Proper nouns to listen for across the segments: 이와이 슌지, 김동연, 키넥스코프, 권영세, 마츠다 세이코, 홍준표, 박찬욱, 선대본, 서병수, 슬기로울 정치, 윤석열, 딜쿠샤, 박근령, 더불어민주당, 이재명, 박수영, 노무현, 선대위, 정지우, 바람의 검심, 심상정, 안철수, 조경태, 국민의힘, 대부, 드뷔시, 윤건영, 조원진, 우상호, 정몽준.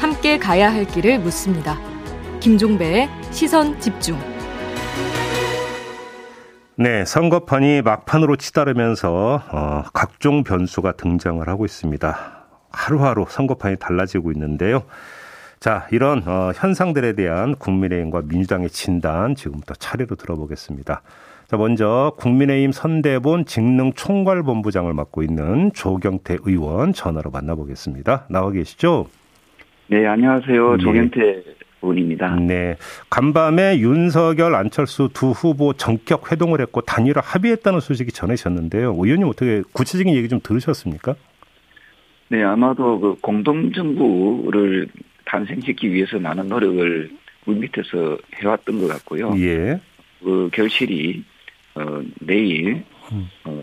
함께 가야 할 길을 묻습니다. 김종배의 시선 집중. 네, 선거판이 막판으로 치달으면서 각종 변수가 등장을 하고 있습니다. 하루하루 선거판이 달라지고 있는데요. 자, 이런 현상들에 대한 국민의힘과 민주당의 진단 지금부터 차례로 들어보겠습니다. 자, 먼저 국민의힘 선대본 직능총괄본부장을 맡고 있는 조경태 의원 전화로 만나보겠습니다. 나와 계시죠? 네, 안녕하세요. 조경태 의원입니다. 네, 간밤에 윤석열, 안철수 두 후보 정격 회동을 했고 단일화 합의했다는 소식이 전해졌는데요. 의원님 어떻게 구체적인 얘기 좀 들으셨습니까? 네, 아마도 그 공동정부를 탄생시키기 위해서 많은 노력을 우리 밑에서 해왔던 것 같고요. 예. 그 결실이 내일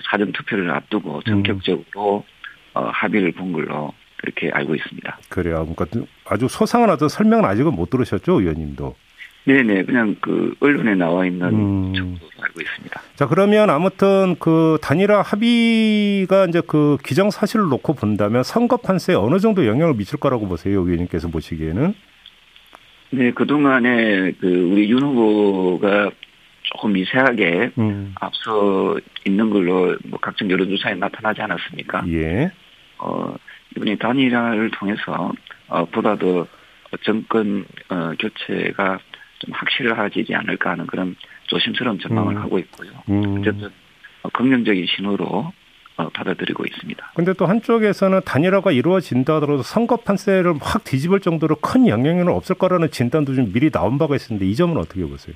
사전투표를 앞두고 전격적으로 합의를 본 걸로 그렇게 알고 있습니다. 그래요. 그러니까 아주 소상하다 설명은 아직은 못 들으셨죠, 의원님도? 네네. 그냥 그 언론에 나와 있는 정도로 알고 있습니다. 자, 그러면 아무튼 그 단일화 합의가 이제 그 기정사실을 놓고 본다면 선거판세에 어느 정도 영향을 미칠 거라고 보세요, 의원님께서 보시기에는? 네, 그동안에 그 우리 윤 후보가 조금 미세하게 앞서 있는 걸로 뭐 각종 여론조사에 나타나지 않았습니까? 예. 이번에 단일화를 통해서 보다 더 정권 교체가 좀 확실하지 않을까 하는 그런 조심스러운 전망을 하고 있고요. 어쨌든 긍정적인 신호로 받아들이고 있습니다. 그런데 또 한쪽에서는 단일화가 이루어진다 하더라도 선거판세를 확 뒤집을 정도로 큰 영향은 없을 거라는 진단도 좀 미리 나온 바가 있었는데 이 점은 어떻게 보세요?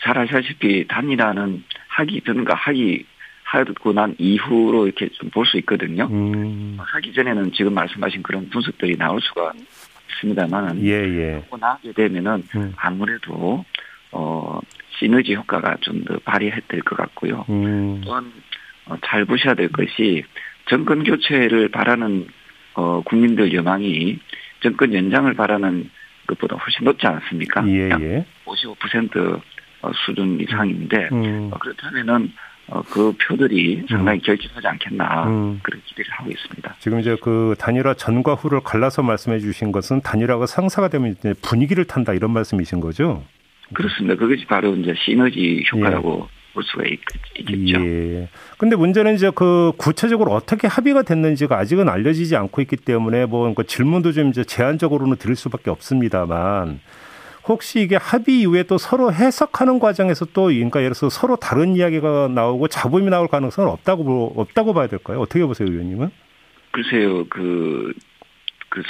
잘 아시다시피 단일화는 하기 전과 하고 난 이후로 이렇게 좀 볼 수 있거든요. 하기 전에는 지금 말씀하신 그런 분석들이 나올 수가 있습니다만, 하고 나게 되면은 아무래도 시너지 효과가 좀 더 발휘될 것 같고요. 또한 잘 보셔야 될 것이 정권 교체를 바라는 국민들 여망이 정권 연장을 바라는 것보다 훨씬 높지 않습니까? 예. 55% 수준 이상인데 그렇다면은 그 표들이 상당히 결집하지 않겠나 그런 기대를 하고 있습니다. 지금 이제 그 단일화 전과 후를 갈라서 말씀해 주신 것은 단일화가 상사가 되면 이제 분위기를 탄다 이런 말씀이신 거죠? 그렇습니다. 그것이 바로 이제 시너지 효과라고 볼 수가 있겠죠. 예. 근데 문제는 이제 그 구체적으로 어떻게 합의가 됐는지가 아직은 알려지지 않고 있기 때문에 뭐 그러니까 질문도 좀 이제 제한적으로는 드릴 수밖에 없습니다만. 혹시 이게 합의 이후에 또 서로 해석하는 과정에서 또 그러니까 예를 들어서 서로 다른 이야기가 나오고 잡음이 나올 가능성은 없다고 봐야 될까요? 어떻게 보세요, 의원님은? 글쎄요, 그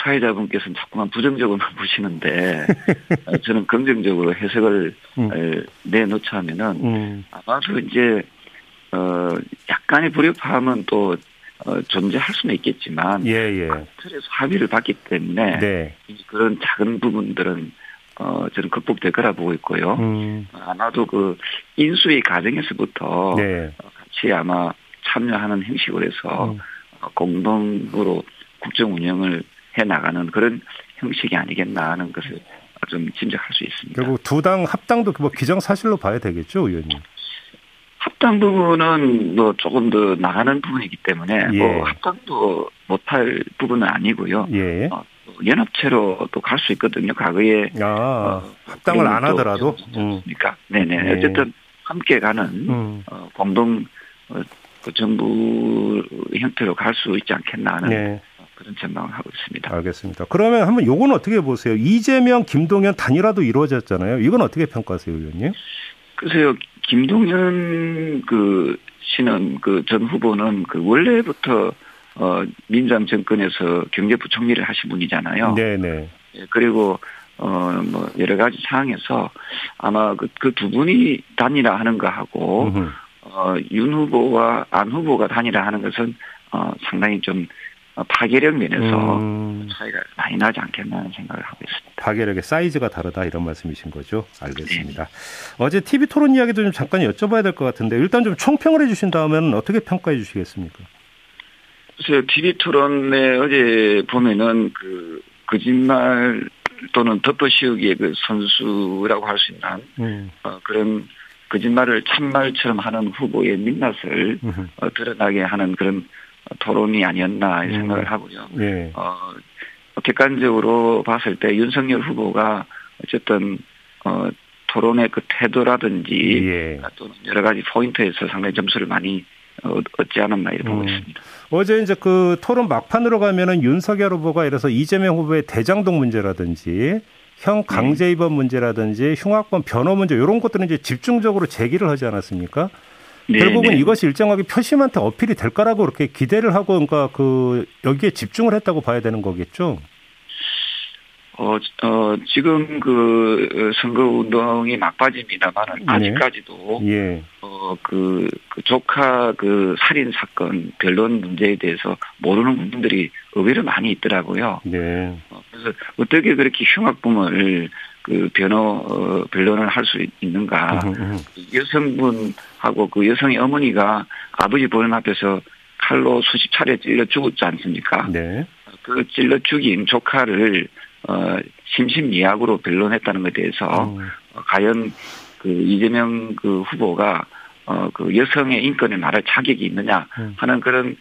사회자분께서는 자꾸만 부정적으로만 보시는데 저는 긍정적으로 해석을 내놓자면은 아마도 이제 약간의 불협화음은 또 존재할 수는 있겠지만 틀에서 합의를 봤기 때문에 그런 작은 부분들은 저는 극복될 거라 보고 있고요. 아마도 그 인수위 과정에서부터 같이 아마 참여하는 형식으로 해서 공동으로 국정 운영을 해 나가는 그런 형식이 아니겠나 하는 것을 좀 짐작할 수 있습니다. 결국 두 당 합당도 뭐 기정사실로 봐야 되겠죠, 의원님? 합당 부분은 뭐 조금 더 나가는 부분이기 때문에 뭐 합당도 못할 부분은 아니고요. 예. 연합체로 또 갈 수 있거든요. 과거에 합당을 안 하더라도 그러니까 네네 어쨌든 함께 가는 공동 정부 형태로 갈 수 있지 않겠나 하는 그런 전망을 하고 있습니다. 알겠습니다. 그러면 한번 요건 어떻게 보세요? 이재명, 김동연 단일화도 이루어졌잖아요. 이건 어떻게 평가하세요, 의원님? 글쎄요, 김동연 그 씨는 그 전 후보는 그 원래부터 민주당 정권에서 경제부총리를 하신 분이잖아요. 네네. 그리고 뭐 여러 가지 상황에서 아마 그 두 분이 단일화하는 거하고 윤 후보와 안 후보가 단일화하는 것은 상당히 좀 파괴력 면에서 차이가 많이 나지 않겠나 하는 생각을 하고 있습니다. 파괴력의 사이즈가 다르다 이런 말씀이신 거죠? 알겠습니다. 네. 어제 TV 토론 이야기도 좀 잠깐 여쭤봐야 될 것 같은데 일단 좀 총평을 해주신 다음에는 어떻게 평가해 주시겠습니까? 글쎄요, TV토론에 어제 보면은 거짓말 또는 덮어씌우기의 그 선수라고 할 수 있는 그런 거짓말을 참말처럼 하는 후보의 민낯을 드러나게 하는 그런 토론이 아니었나 생각을 하고요. 예. 객관적으로 봤을 때 윤석열 후보가 어쨌든 토론의 그 태도라든지 예. 또 여러 가지 포인트에서 상당히 점수를 많이 얻지 않았나 이렇게 보고 있습니다. 어제 이제 그 토론 막판으로 가면은 윤석열 후보가 이래서 이재명 후보의 대장동 문제라든지 형 강제 입원 문제라든지 흉악범 변호 문제 이런 것들은 이제 집중적으로 제기를 하지 않았습니까? 네, 결국은 네. 이것이 일정하게 표심한테 어필이 될까라고 그렇게 기대를 하고 그러니까 그 여기에 집중을 했다고 봐야 되는 거겠죠. 지금 그 선거 운동이 막바지입니다만은 아직까지도 예. 그 조카 그 살인 사건 변론 문제에 대해서 모르는 분들이 의외로 많이 있더라고요. 네. 그래서 어떻게 그렇게 흉악범을 그 변론을 할 수 있는가? 여성분하고 그 여성의 어머니가 아버지 보는 앞에서 칼로 수십 차례 찔러 죽었지 않습니까? 네. 그 찔러 죽인 조카를 심심미약으로 변론했다는 것에 대해서 과연 그 이재명 그 후보가 그 여성의 인권을 말할 자격이 있느냐 하는 그런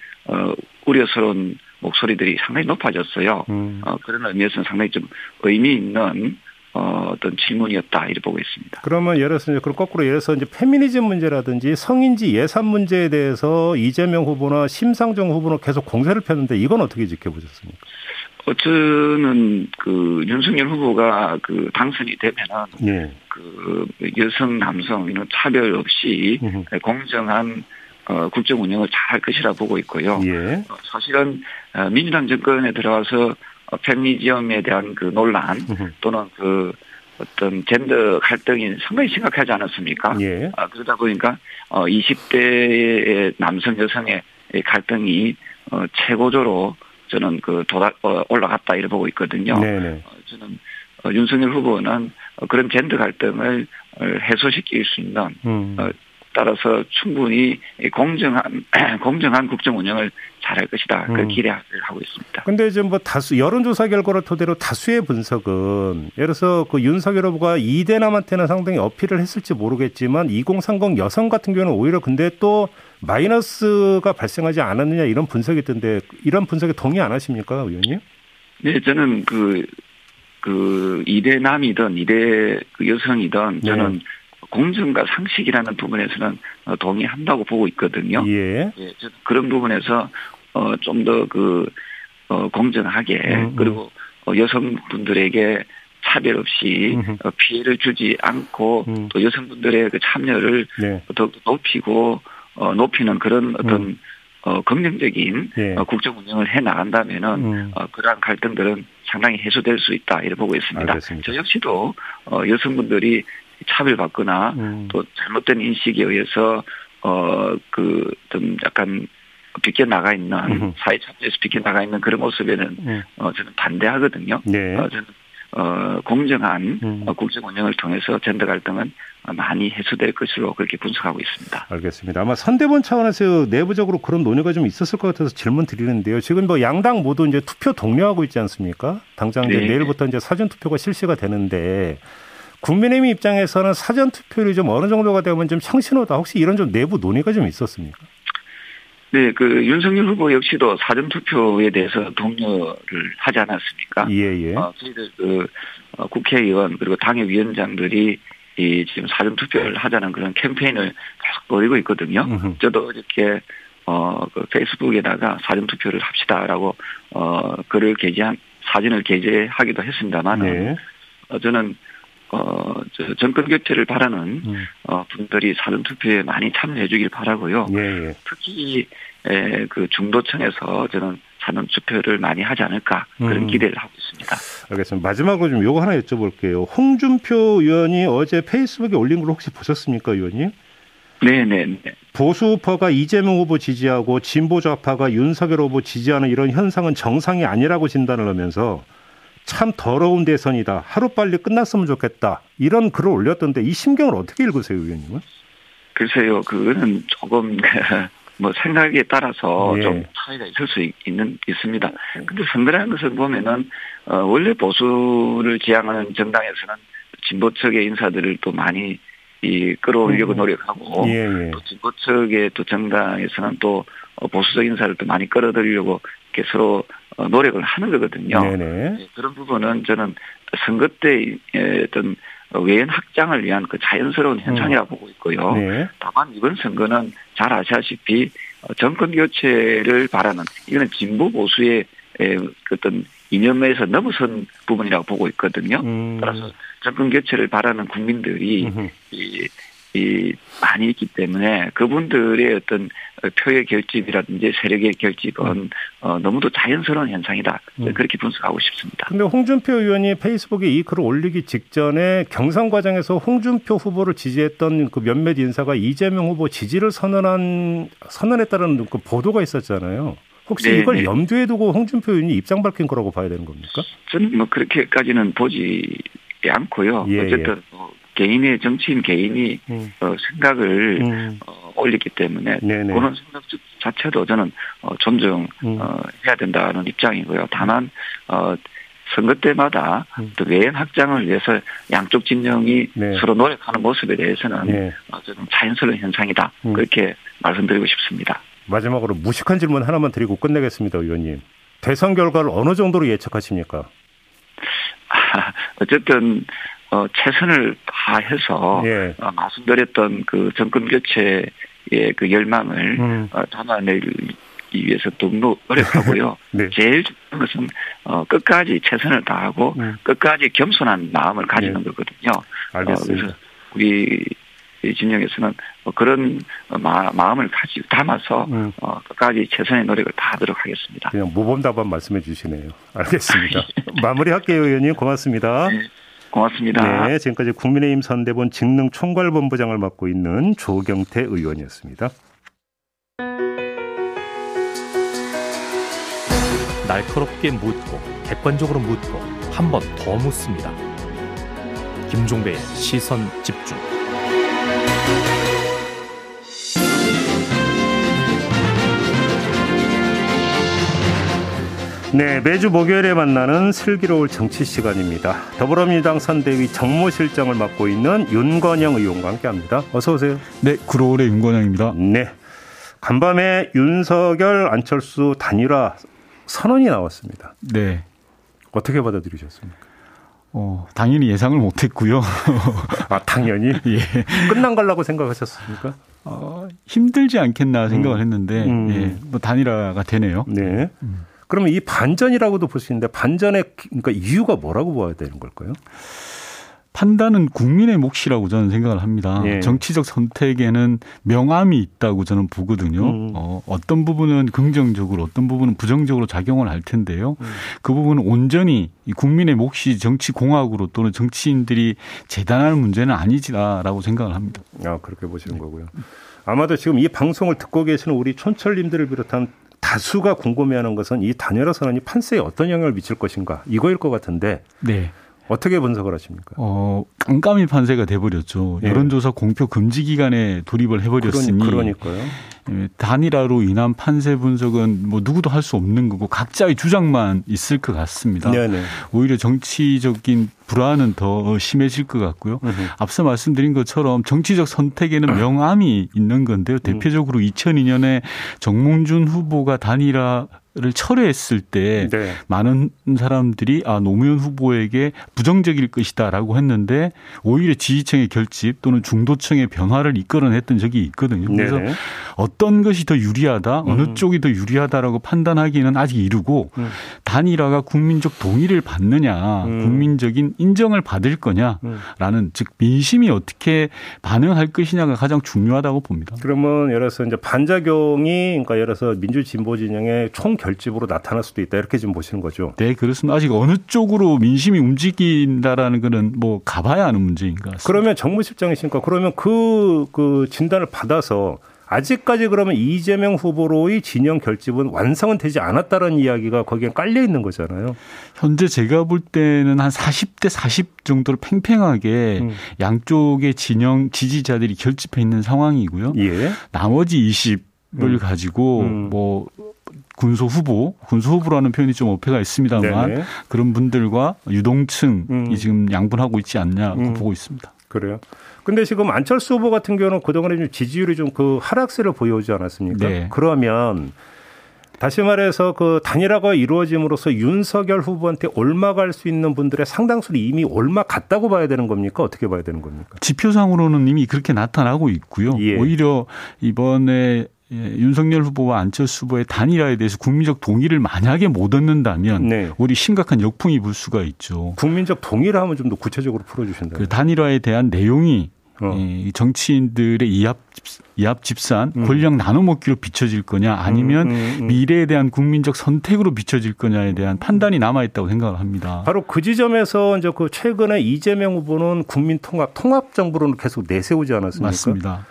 우려스러운 목소리들이 상당히 높아졌어요. 그런 의미에서는 상당히 좀 의미 있는 어떤 질문이었다 이렇게 보고 있습니다. 그러면 예를 들어서 그걸 거꾸로 예를 들어서 이제 페미니즘 문제라든지 성인지 예산 문제에 대해서 이재명 후보나 심상정 후보는 계속 공세를 폈는데 이건 어떻게 지켜보셨습니까? 저는 그 윤석열 후보가 그 당선이 되면은 네. 그 여성 남성 이런 차별 없이 공정한 국정 운영을 잘할 것이라 보고 있고요. 예. 사실은 민주당 정권에 들어와서 페미니즘에 대한 그 논란 또는 그 어떤 젠더 갈등이 상당히 심각하지 않았습니까? 예. 그러다 보니까 20대의 남성 여성의 갈등이 최고조로 저는 그 올라갔다 이래 보고 있거든요. 네네. 저는 윤석열 후보는 그런 젠더 갈등을 해소시킬 수 있는 따라서 충분히 공정한 국정 운영을 잘할 것이다. 그 기대를 하고 있습니다. 그런데 지금 뭐 다수 여론조사 결과를 토대로 다수의 분석은 예를 들어서 그 윤석열 후보가 이대남한테는 상당히 어필을 했을지 모르겠지만 2030 여성 같은 경우는 오히려 근데 또 마이너스가 발생하지 않았느냐 이런 분석이 있던데 이런 분석에 동의 안 하십니까, 의원님? 네, 저는 그 이대남이든 이대 여성이든 저는 네. 공정과 상식이라는 부분에서는 동의한다고 보고 있거든요. 예. 예, 그런 부분에서 좀 더 그 공정하게 그리고 여성분들에게 차별 없이 피해를 주지 않고 또 여성분들의 그 참여를 네. 더 높이고 높이는 그런 어떤 긍정적인 예. 국정 운영을 해 나간다면은 그러한 갈등들은 상당히 해소될 수 있다 이렇게 보고 있습니다. 알겠습니다. 저 역시도 여성분들이 차별받거나 또 잘못된 인식에 의해서 그 좀 약간 비껴나가 있는 사회 참여에서 비껴나가 있는 그런 모습에는 저는 반대하거든요. 네. 저는 공정한 국정 운영을 통해서 젠더 갈등은 많이 해소될 것으로 그렇게 분석하고 있습니다. 알겠습니다. 아마 선대본 차원에서 내부적으로 그런 논의가 좀 있었을 것 같아서 질문 드리는데요. 지금 뭐 양당 모두 이제 투표 독려하고 있지 않습니까? 당장 이제 네. 내일부터 이제 사전 투표가 실시가 되는데. 국민의힘 입장에서는 사전 투표율이 좀 어느 정도가 되면 좀 상신호다. 혹시 이런 좀 내부 논의가 좀 있었습니까? 네, 그 윤석열 후보 역시도 사전 투표에 대해서 독려를 하지 않았습니까? 예, 예. 저희들 그 국회의원 그리고 당의 위원장들이 이 지금 사전 투표를 하자는 그런 캠페인을 계속 벌이고 있거든요. 저도 이렇게 그 페이스북에다가 사전 투표를 합시다라고 글을 게재한 사진을 게재하기도 했습니다만, 네. 저는 정권 교체를 바라는 분들이 사전 투표에 많이 참여해 주길 바라고요. 예, 예. 특히 그 중도층에서 저는 사전 투표를 많이 하지 않을까 그런 기대를 하고 있습니다. 알겠습니다. 마지막으로 좀 요거 하나 여쭤볼게요. 홍준표 의원이 어제 페이스북에 올린 걸 혹시 보셨습니까, 의원님? 네네. 보수우파가 이재명 후보 지지하고 진보좌파가 윤석열 후보 지지하는 이런 현상은 정상이 아니라고 진단을 하면서. 참 더러운 대선이다. 하루빨리 끝났으면 좋겠다. 이런 글을 올렸던데 이 심경을 어떻게 읽으세요, 의원님은? 글쎄요. 그거는 조금 뭐 생각에 따라서 예. 좀 차이가 있을 수 있습니다. 근데 선거라는 것을 보면은 원래 보수를 지향하는 정당에서는 진보 측의 인사들을 또 많이 끌어올리려고 노력하고 예. 또 진보 측의 또 정당에서는 또 보수적 인사를 또 많이 끌어들이려고 이렇게 서로 노력을 하는 거거든요. 네네. 그런 부분은 저는 선거 때 어떤 외연 확장을 위한 그 자연스러운 현상이라고 보고 있고요. 네. 다만 이번 선거는 잘 아시다시피 정권 교체를 바라는 이거는 진보 보수의 어떤 이념에서 넘어선 부분이라고 보고 있거든요. 따라서 정권 교체를 바라는 국민들이 많이 있기 때문에 그분들의 어떤 표의 결집이라든지 세력의 결집은 너무도 자연스러운 현상이다. 그렇게 분석하고 싶습니다. 그런데 홍준표 의원이 페이스북에 이 글을 올리기 직전에 경선 과정에서 홍준표 후보를 지지했던 그 몇몇 인사가 이재명 후보 지지를 선언했다는 그 보도가 있었잖아요. 혹시 네네. 이걸 염두에 두고 홍준표 의원이 입장 밝힌 거라고 봐야 되는 겁니까? 저는 뭐 그렇게까지는 보지 않고요. 예, 어쨌든 뭐 개인의 정치인 개인이 생각을 올렸기 때문에 네네. 그런 생각 자체도 저는 존중해야 된다는 입장이고요. 다만 선거 때마다 또 외연 확장을 위해서 양쪽 진영이 네. 서로 노력하는 모습에 대해서는 네. 저는 자연스러운 현상이다. 그렇게 말씀드리고 싶습니다. 마지막으로 무식한 질문 하나만 드리고 끝내겠습니다. 의원님. 대선 결과를 어느 정도로 예측하십니까? 어쨌든 최선을 다해서 예. 말씀드렸던 그 정권 교체의 그 열망을 담아내기 위해서 너무 노력하고요. 네. 제일 중요한 것은 끝까지 최선을 다하고 끝까지 겸손한 마음을 가지는 네. 거거든요. 알겠습니다. 그래서 우리 진영에서는 그런 마음을 가지고 담아서 끝까지 최선의 노력을 다하도록 하겠습니다. 그냥 모범답안 말씀해 주시네요. 알겠습니다. 마무리할게요, 의원님. 고맙습니다. 네. 고맙습니다. 네, 지금까지 국민의힘 선대본 직능총괄본부장을 맡고 있는 조경태 의원이었습니다. 날카롭게 묻고 객관적으로 묻고 한 번 더 묻습니다. 김종배의 시선 집중. 네, 매주 목요일에 만나는 슬기로울 정치 시간입니다. 더불어민주당 선대위 정무실장을 맡고 있는 윤건영 의원과 함께합니다. 어서 오세요. 네, 구로울의 윤건영입니다. 네, 간밤에 윤석열, 안철수 단일화 선언이 나왔습니다. 네, 어떻게 받아들이셨습니까? 당연히 예상을 못했고요. 아, 당연히? 예. 끝난 거라고 생각하셨습니까? 힘들지 않겠나 생각을 했는데 예, 뭐 단일화가 되네요. 네. 그러면 이 반전이라고도 볼 수 있는데 반전의 그러니까 이유가 뭐라고 봐야 되는 걸까요? 판단은 국민의 몫이라고 저는 생각을 합니다. 예. 정치적 선택에는 명암이 있다고 저는 보거든요. 어떤 부분은 긍정적으로 어떤 부분은 부정적으로 작용을 할 텐데요. 그 부분은 온전히 국민의 몫이 정치공학으로 또는 정치인들이 재단할 문제는 아니지라고 생각을 합니다. 아, 그렇게 보시는 네. 거고요. 아마도 지금 이 방송을 듣고 계시는 우리 촌철님들을 비롯한 다수가 궁금해하는 것은 이 단일화 선언이 판세에 어떤 영향을 미칠 것인가 이거일 것 같은데 네. 어떻게 분석을 하십니까? 깜깜이 판세가 돼버렸죠. 네. 여론조사 공표 금지 기간에 돌입을 해버렸으니 그러니까요. 단일화로 인한 판세 분석은 뭐 누구도 할 수 없는 거고 각자의 주장만 있을 것 같습니다. 네네. 오히려 정치적인 불안은 더 심해질 것 같고요. 앞서 말씀드린 것처럼 정치적 선택에는 명암이 있는 건데요. 대표적으로 2002년에 정몽준 후보가 단일화 를 철회했을 때 네. 많은 사람들이 아 노무현 후보에게 부정적일 것이다라고 했는데 오히려 지지층의 결집 또는 중도층의 변화를 이끌어냈던 적이 있거든요. 그래서 네네. 어떤 것이 더 유리하다 어느 쪽이 더 유리하다라고 판단하기는 아직 이르고 단일화가 국민적 동의를 받느냐 국민적인 인정을 받을 거냐라는 즉 민심이 어떻게 반응할 것이냐가 가장 중요하다고 봅니다. 그러면 예를 들어서 이제 반작용이 그러니까 예를 들어서 민주진보진영의 총 결집으로 나타날 수도 있다 이렇게 지금 보시는 거죠. 네, 그렇습니다. 아직 어느 쪽으로 민심이 움직인다라는 거는 뭐 가봐야 하는 문제인 것 같습니다. 그러면 정무실장이시니까 그러면 그 진단을 받아서 아직까지 그러면 이재명 후보로의 진영 결집은 완성은 되지 않았다는 이야기가 거기에 깔려 있는 거잖아요. 현재 제가 볼 때는 한 40대 40 정도로 팽팽하게 양쪽의 진영 지지자들이 결집해 있는 상황이고요. 예. 나머지 20을 가지고 뭐 군소 후보라는 표현이 좀 어폐가 있습니다만 네네. 그런 분들과 유동층이 지금 양분하고 있지 않냐고 보고 있습니다. 그래요. 근데 지금 안철수 후보 같은 경우는 그동안에 좀 지지율이 좀 그 하락세를 보여오지 않았습니까? 네. 그러면 다시 말해서 그 단일화가 이루어짐으로써 윤석열 후보한테 올라갈 수 있는 분들의 상당수는 이미 올라갔다고 봐야 되는 겁니까? 어떻게 봐야 되는 겁니까? 지표상으로는 이미 그렇게 나타나고 있고요. 예. 오히려 이번에 윤석열 후보와 안철수 후보의 단일화에 대해서 국민적 동의를 만약에 못 얻는다면 네. 우리 심각한 역풍이 불 수가 있죠. 국민적 동의를 하면 좀 더 구체적으로 풀어주신다면. 그 단일화에 대한 내용이 정치인들의 이합집산 권력 나눠먹기로 비춰질 거냐 아니면 미래에 대한 국민적 선택으로 비춰질 거냐에 대한 판단이 남아있다고 생각을 합니다. 바로 그 지점에서 이제 그 최근에 이재명 후보는 국민통합, 통합정부로는 계속 내세우지 않았습니까? 맞습니다.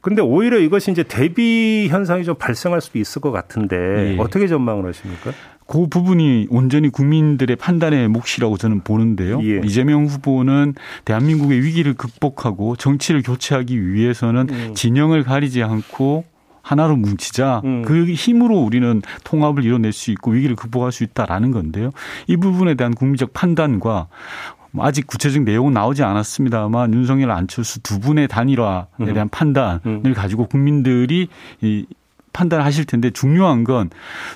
근데 오히려 이것이 이제 대비 현상이 좀 발생할 수도 있을 것 같은데 예. 어떻게 전망을 하십니까? 그 부분이 온전히 국민들의 판단의 몫이라고 저는 보는데요. 예. 이재명 후보는 대한민국의 위기를 극복하고 정치를 교체하기 위해서는 진영을 가리지 않고 하나로 뭉치자 그 힘으로 우리는 통합을 이뤄낼 수 있고 위기를 극복할 수 있다라는 건데요. 이 부분에 대한 국민적 판단과 아직 구체적 내용은 나오지 않았습니다만 윤석열, 안철수 두 분의 단일화에 대한 판단을 가지고 국민들이 판단하실 텐데 중요한 건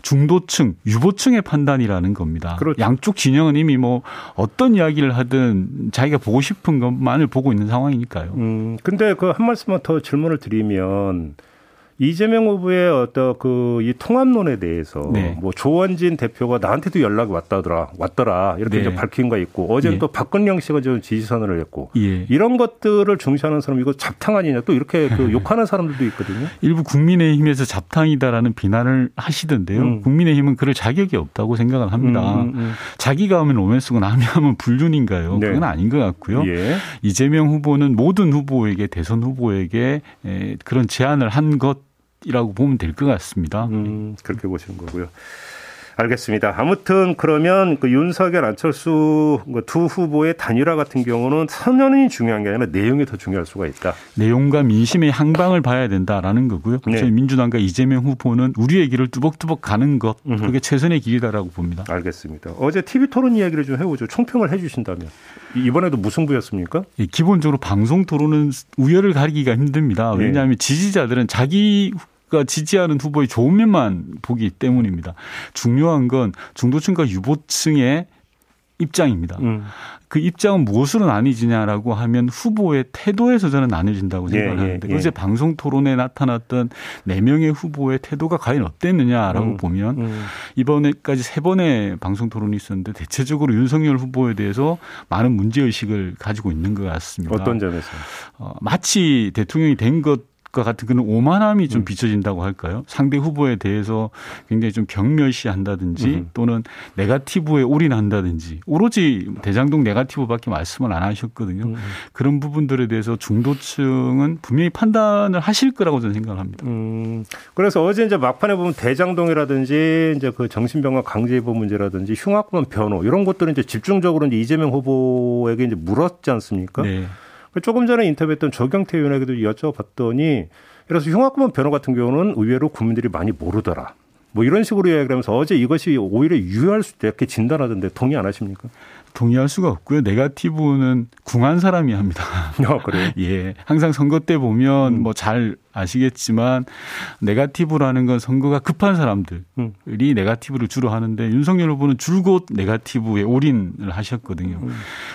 중도층, 유보층의 판단이라는 겁니다. 그렇죠. 양쪽 진영은 이미 뭐 어떤 이야기를 하든 자기가 보고 싶은 것만을 보고 있는 상황이니까요. 근데 그 한 말씀만 더 질문을 드리면 이재명 후보의 어떤 그 이 통합론에 대해서 네. 뭐 조원진 대표가 나한테도 연락이 왔더라 이렇게 네. 이제 밝힌 거 있고 어제 예. 또 박근령 씨가 좀 지지 선언을 했고 예. 이런 것들을 중시하는 사람 이거 잡탕 아니냐 또 이렇게 그 욕하는 사람들도 있거든요. 일부 국민의힘에서 잡탕이다라는 비난을 하시던데요. 국민의힘은 그럴 자격이 없다고 생각을 합니다. 자기가 하면 로맨스고 남이 하면 불륜인가요? 네. 그건 아닌 것 같고요. 예. 이재명 후보는 모든 후보에게 대선 후보에게 그런 제안을 한 것. 이라고 보면 될 것 같습니다. 그렇게 보시는 거고요. 알겠습니다. 아무튼 그러면 그 윤석열, 안철수 두 후보의 단일화 같은 경우는 선언이 중요한 게 아니라 내용이 더 중요할 수가 있다. 내용과 민심의 향방을 봐야 된다라는 거고요. 네. 저희 민주당과 이재명 후보는 우리의 길을 뚜벅뚜벅 가는 것 그게 최선의 길이다라고 봅니다. 알겠습니다. 어제 TV토론 이야기를 좀 해보죠. 총평을 해 주신다면. 이번에도 무승부였습니까? 예, 기본적으로 방송토론은 우열을 가리기가 힘듭니다. 왜냐하면 네. 지지자들은 자기가 지지하는 후보의 좋은 면만 보기 때문입니다. 중요한 건 중도층과 유보층의 입장입니다. 그 입장은 무엇으로 나뉘지냐라고 하면 후보의 태도에서 저는 나뉘진다고 생각하는데 어제 방송 토론에 나타났던 4명의 후보의 태도가 과연 어땠느냐라고 보면 이번에까지 3번의 방송 토론이 있었는데 대체적으로 윤석열 후보에 대해서 많은 문제의식을 가지고 있는 것 같습니다. 어떤 점에서? 마치 대통령이 된 것 과 같은 그런 오만함이 좀 비춰진다고 할까요? 상대 후보에 대해서 굉장히 좀 경멸시한다든지 또는 네거티브에 올인한다든지 오로지 대장동 네거티브밖에 말씀을 안 하셨거든요. 그런 부분들에 대해서 중도층은 분명히 판단을 하실 거라고 저는 생각을 합니다. 그래서 어제 이제 막판에 보면 대장동이라든지 이제 그 정신병원 강제입원 문제라든지 흉악범 변호 이런 것들은 이제 집중적으로 이제 이재명 후보에게 이제 물었지 않습니까? 네. 조금 전에 인터뷰했던 조경태 의원에게도 여쭤봤더니 그래서 흉악범 변호 같은 경우는 의외로 국민들이 많이 모르더라. 뭐 이런 식으로 이야기를 하면서 어제 이것이 오히려 유효할 수도 이렇게 진단하던데 동의 안 하십니까? 동의할 수가 없고요. 네거티브는 궁한 사람이 합니다. 그래요? 예. 항상 선거 때 보면 뭐 잘 아시겠지만 네거티브라는 건 선거가 급한 사람들이 네거티브를 주로 하는데 윤석열 후보는 줄곧 네거티브에 올인을 하셨거든요.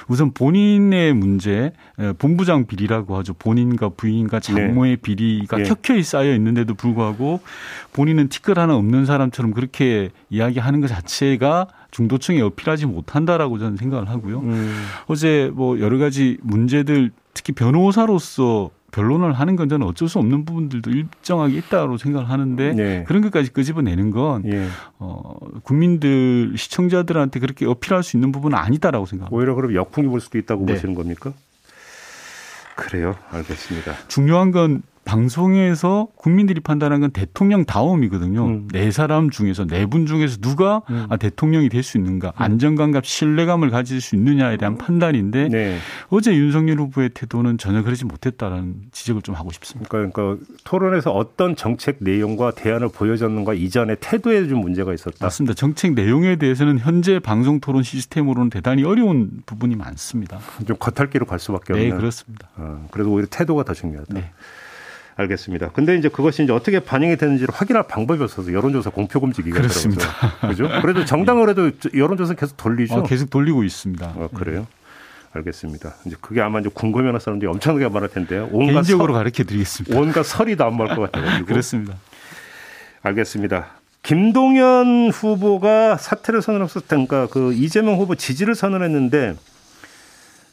우선 본인의 문제, 본부장 비리라고 하죠. 본인과 부인과 장모의 비리가 켜켜이 쌓여 있는데도 불구하고 본인은 티끌 하나 없는 사람처럼 그렇게 이야기하는 것 자체가 중도층에 어필하지 못한다라고 저는 생각을 하고요. 어제 뭐 여러 가지 문제들 특히 변호사로서 변론을 하는 건 저는 어쩔 수 없는 부분들도 일정하게 있다고 생각을 하는데 네. 그런 것까지 끄집어내는 건 네. 국민들 시청자들한테 그렇게 어필할 수 있는 부분은 아니다라고 생각합니다. 오히려 그럼 역풍이 볼 수도 있다고 네. 보시는 겁니까? 그래요. 알겠습니다. 중요한 건 방송에서 국민들이 판단한 건 대통령 다움이거든요. 네 사람 중에서, 네 분 중에서 누가 대통령이 될 수 있는가, 안정감과 신뢰감을 가질 수 있느냐에 대한 판단인데 네. 어제 윤석열 후보의 태도는 전혀 그러지 못했다라는 지적을 좀 하고 싶습니다. 그러니까 토론에서 어떤 정책 내용과 대안을 보여줬는가 이전에 태도에 좀 문제가 있었다. 맞습니다. 정책 내용에 대해서는 현재 방송 토론 시스템으로는 대단히 어려운 부분이 많습니다. 좀 겉핥기로 갈 수밖에 없는. 네, 그렇습니다. 그래도 오히려 태도가 더 중요하다. 네. 알겠습니다. 근데 이제 그것이 이제 어떻게 반영이 되는지를 확인할 방법이 없어서 여론조사 공표금지 기간이라고. 그렇습니다. 그죠? 그래도 정당을 해도 여론조사는 계속 돌리죠. 계속 돌리고 있습니다. 그래요? 네. 알겠습니다. 이제 그게 아마 이제 궁금해하는 사람들이 엄청나게 많을 텐데요. 개인적으로 가르쳐 드리겠습니다. 온갖 설이도 안 맞을 것 같아요. 그렇습니다. 알겠습니다. 김동연 후보가 사퇴를 선언했을 때니까 그 이재명 후보 지지를 선언했는데.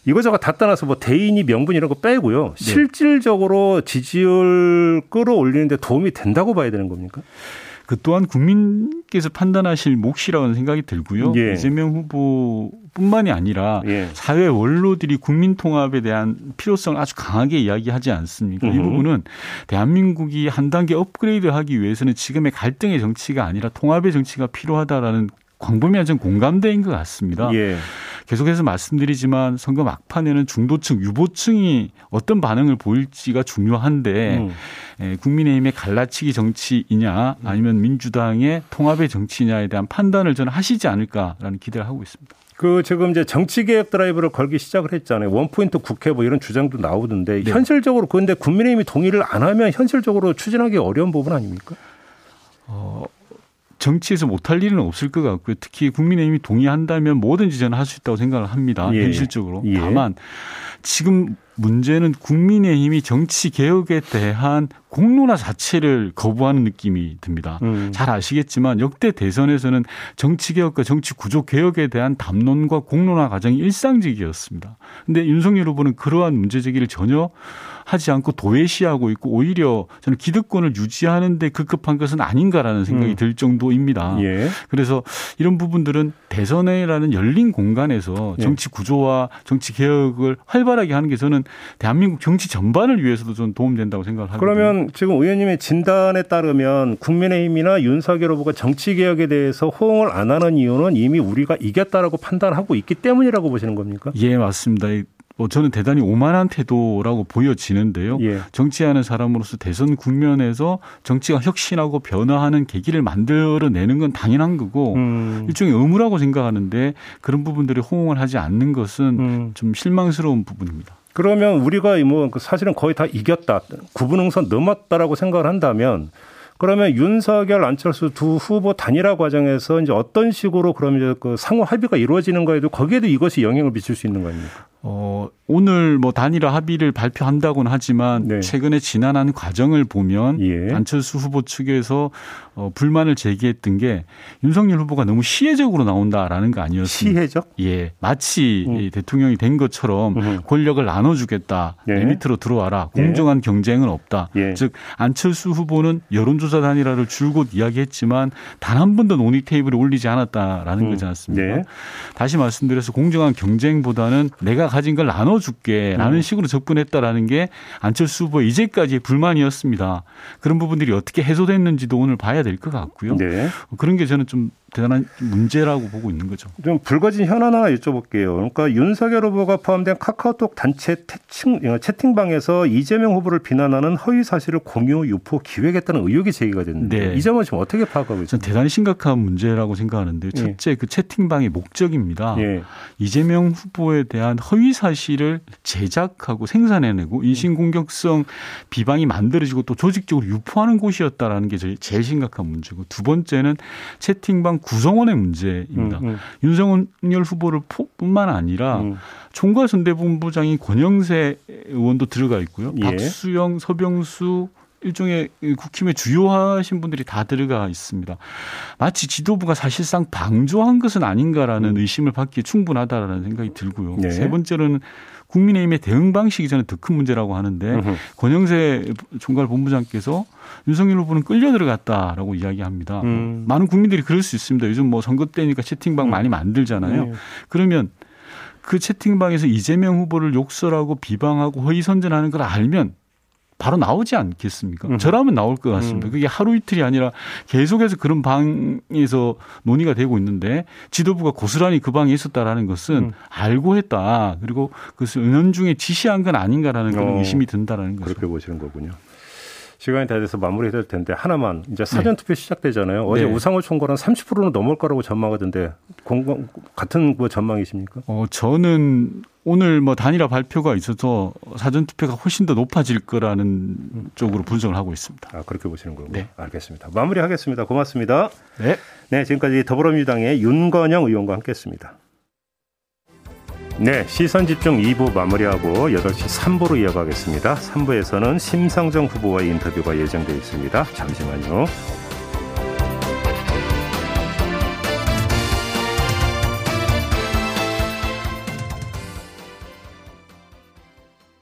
이거저거 다 떠나서 뭐 대인이 명분 이런 거 빼고요. 네. 실질적으로 지지율 끌어올리는데 도움이 된다고 봐야 되는 겁니까? 그 또한 국민께서 판단하실 몫이라는 생각이 들고요. 예. 이재명 후보뿐만이 아니라 예. 사회 원로들이 국민 통합에 대한 필요성을 아주 강하게 이야기하지 않습니까? 이 부분은 대한민국이 한 단계 업그레이드하기 위해서는 지금의 갈등의 정치가 아니라 통합의 정치가 필요하다라는 광범위한 좀 공감대인 것 같습니다. 예. 계속해서 말씀드리지만 선거 막판에는 중도층, 유보층이 어떤 반응을 보일지가 중요한데 국민의힘의 갈라치기 정치이냐 아니면 민주당의 통합의 정치냐에 대한 판단을 저는 하시지 않을까라는 기대를 하고 있습니다. 그 지금 이제 정치개혁 드라이브를 걸기 시작을 했잖아요. 원포인트 국회 뭐 이런 주장도 나오던데 네. 현실적으로 그런데 국민의힘이 동의를 안 하면 현실적으로 추진하기 어려운 부분 아닙니까? 정치에서 못할 일은 없을 것 같고요. 특히 국민의힘이 동의한다면 뭐든지 저는 할 수 있다고 생각을 합니다. 예. 현실적으로. 예. 다만 지금 문제는 국민의힘이 정치개혁에 대한 공론화 자체를 거부하는 느낌이 듭니다. 잘 아시겠지만 역대 대선에서는 정치개혁과 정치구조개혁에 대한 담론과 공론화 과정이 일상적이었습니다. 그런데 윤석열 후보는 그러한 문제제기를 전혀 하지 않고 도외시하고 있고 오히려 저는 기득권을 유지하는 데 급급한 것은 아닌가라는 생각이 들 정도입니다. 예. 그래서 이런 부분들은 대선이라는 열린 공간에서 정치 구조와 정치 개혁을 활발하게 하는 게 저는 대한민국 정치 전반을 위해서도 저는 도움된다고 생각을 합니다. 그러면 지금 의원님의 진단에 따르면 국민의힘이나 윤석열 후보가 정치 개혁에 대해서 호응을 안 하는 이유는 이미 우리가 이겼다라고 판단하고 있기 때문이라고 보시는 겁니까? 예, 맞습니다. 저는 대단히 오만한 태도라고 보여지는데요. 예. 정치하는 사람으로서 대선 국면에서 정치가 혁신하고 변화하는 계기를 만들어내는 건 당연한 거고 일종의 의무라고 생각하는데 그런 부분들이 호응을 하지 않는 것은 좀 실망스러운 부분입니다. 그러면 우리가 뭐 사실은 거의 다 이겼다, 구분응선 넘었다라고 생각을 한다면 그러면 윤석열, 안철수 두 후보 단일화 과정에서 이제 어떤 식으로 그러면 이제 그 상호 합의가 이루어지는가에도 거기에도 이것이 영향을 미칠 수 있는 거 아닙니까? 오늘 뭐 단일화 합의를 발표한다고는 하지만 네. 최근에 지난한 과정을 보면 예. 안철수 후보 측에서 불만을 제기했던 게 윤석열 후보가 너무 시혜적으로 나온다라는 거 아니었습니까? 시혜적? 예. 마치 대통령이 된 것처럼 권력을 나눠주겠다. 예. 내 밑으로 들어와라. 공정한 예. 경쟁은 없다. 예. 즉 안철수 후보는 여론조사 단일화를 줄곧 이야기했지만 단 한 번도 논의 테이블에 올리지 않았다라는 거지 않습니까? 예. 다시 말씀드려서 공정한 경쟁보다는 내가 가진 걸 나눠줄게 라는 식으로 접근했다라는 게 안철수 후보의 이제까지의 불만이었습니다. 그런 부분들이 어떻게 해소됐는지도 오늘 봐야 될 것 같고요. 네. 그런 게 저는 좀 대단한 문제라고 보고 있는 거죠. 좀 불거진 현안 하나 여쭤볼게요. 그러니까 윤석열 후보가 포함된 카카오톡 단체 채팅방에서 이재명 후보를 비난하는 허위 사실을 공유 유포 기획했다는 의혹이 제기가 됐는데 네. 이 점은 지금 어떻게 파악하고 있습니까? 대단히 심각한 문제라고 생각하는데요. 첫째 그 채팅방의 목적입니다. 예. 이재명 후보에 대한 허위 사실을 제작하고 생산해내고 인신공격성 비방이 만들어지고 또 조직적으로 유포하는 곳이었다라는 게 제일 심각한 문제고 두 번째는 채팅방 구성원의 문제입니다. 윤석열 후보를 뿐만 아니라 총괄선대본부장인 권영세 의원도 들어가 있고요. 예. 박수영, 서병수 일종의 국힘의 주요하신 분들이 다 들어가 있습니다. 마치 지도부가 사실상 방조한 것은 아닌가라는 의심을 받기에 충분하다라는 생각이 들고요. 네. 세 번째로는 국민의힘의 대응 방식이 저는 더 큰 문제라고 하는데 권영세 총괄본부장께서 윤석열 후보는 끌려 들어갔다라고 이야기합니다. 많은 국민들이 그럴 수 있습니다. 요즘 뭐 선거 때니까 채팅방 많이 만들잖아요. 네. 그러면 그 채팅방에서 이재명 후보를 욕설하고 비방하고 허위선전하는 걸 알면 바로 나오지 않겠습니까? 저라면 나올 것 같습니다. 그게 하루 이틀이 아니라 계속해서 그런 방에서 논의가 되고 있는데 지도부가 고스란히 그 방에 있었다라는 것은 알고 했다. 그리고 그것을 은연중에 지시한 건 아닌가라는 그런 의심이 든다라는 거죠. 그렇게 보시는 거군요. 시간이 다 돼서 마무리해야 될 텐데 하나만. 이제 사전투표 시작되잖아요. 어제 우상호 총괄은 30%는 넘을 거라고 전망하던데 같은 뭐 전망이십니까? 저는 오늘 뭐 단일화 발표가 있어서 사전투표가 훨씬 더 높아질 거라는 쪽으로 분석을 하고 있습니다. 아, 그렇게 보시는 거군요. 네. 알겠습니다. 마무리하겠습니다. 고맙습니다. 네. 네, 지금까지 더불어민주당의 윤건영 의원과 함께했습니다. 네, 시선집중 2부 마무리하고 8시 3부로 이어가겠습니다. 3부에서는 심상정 후보와의 인터뷰가 예정되어 있습니다. 잠시만요.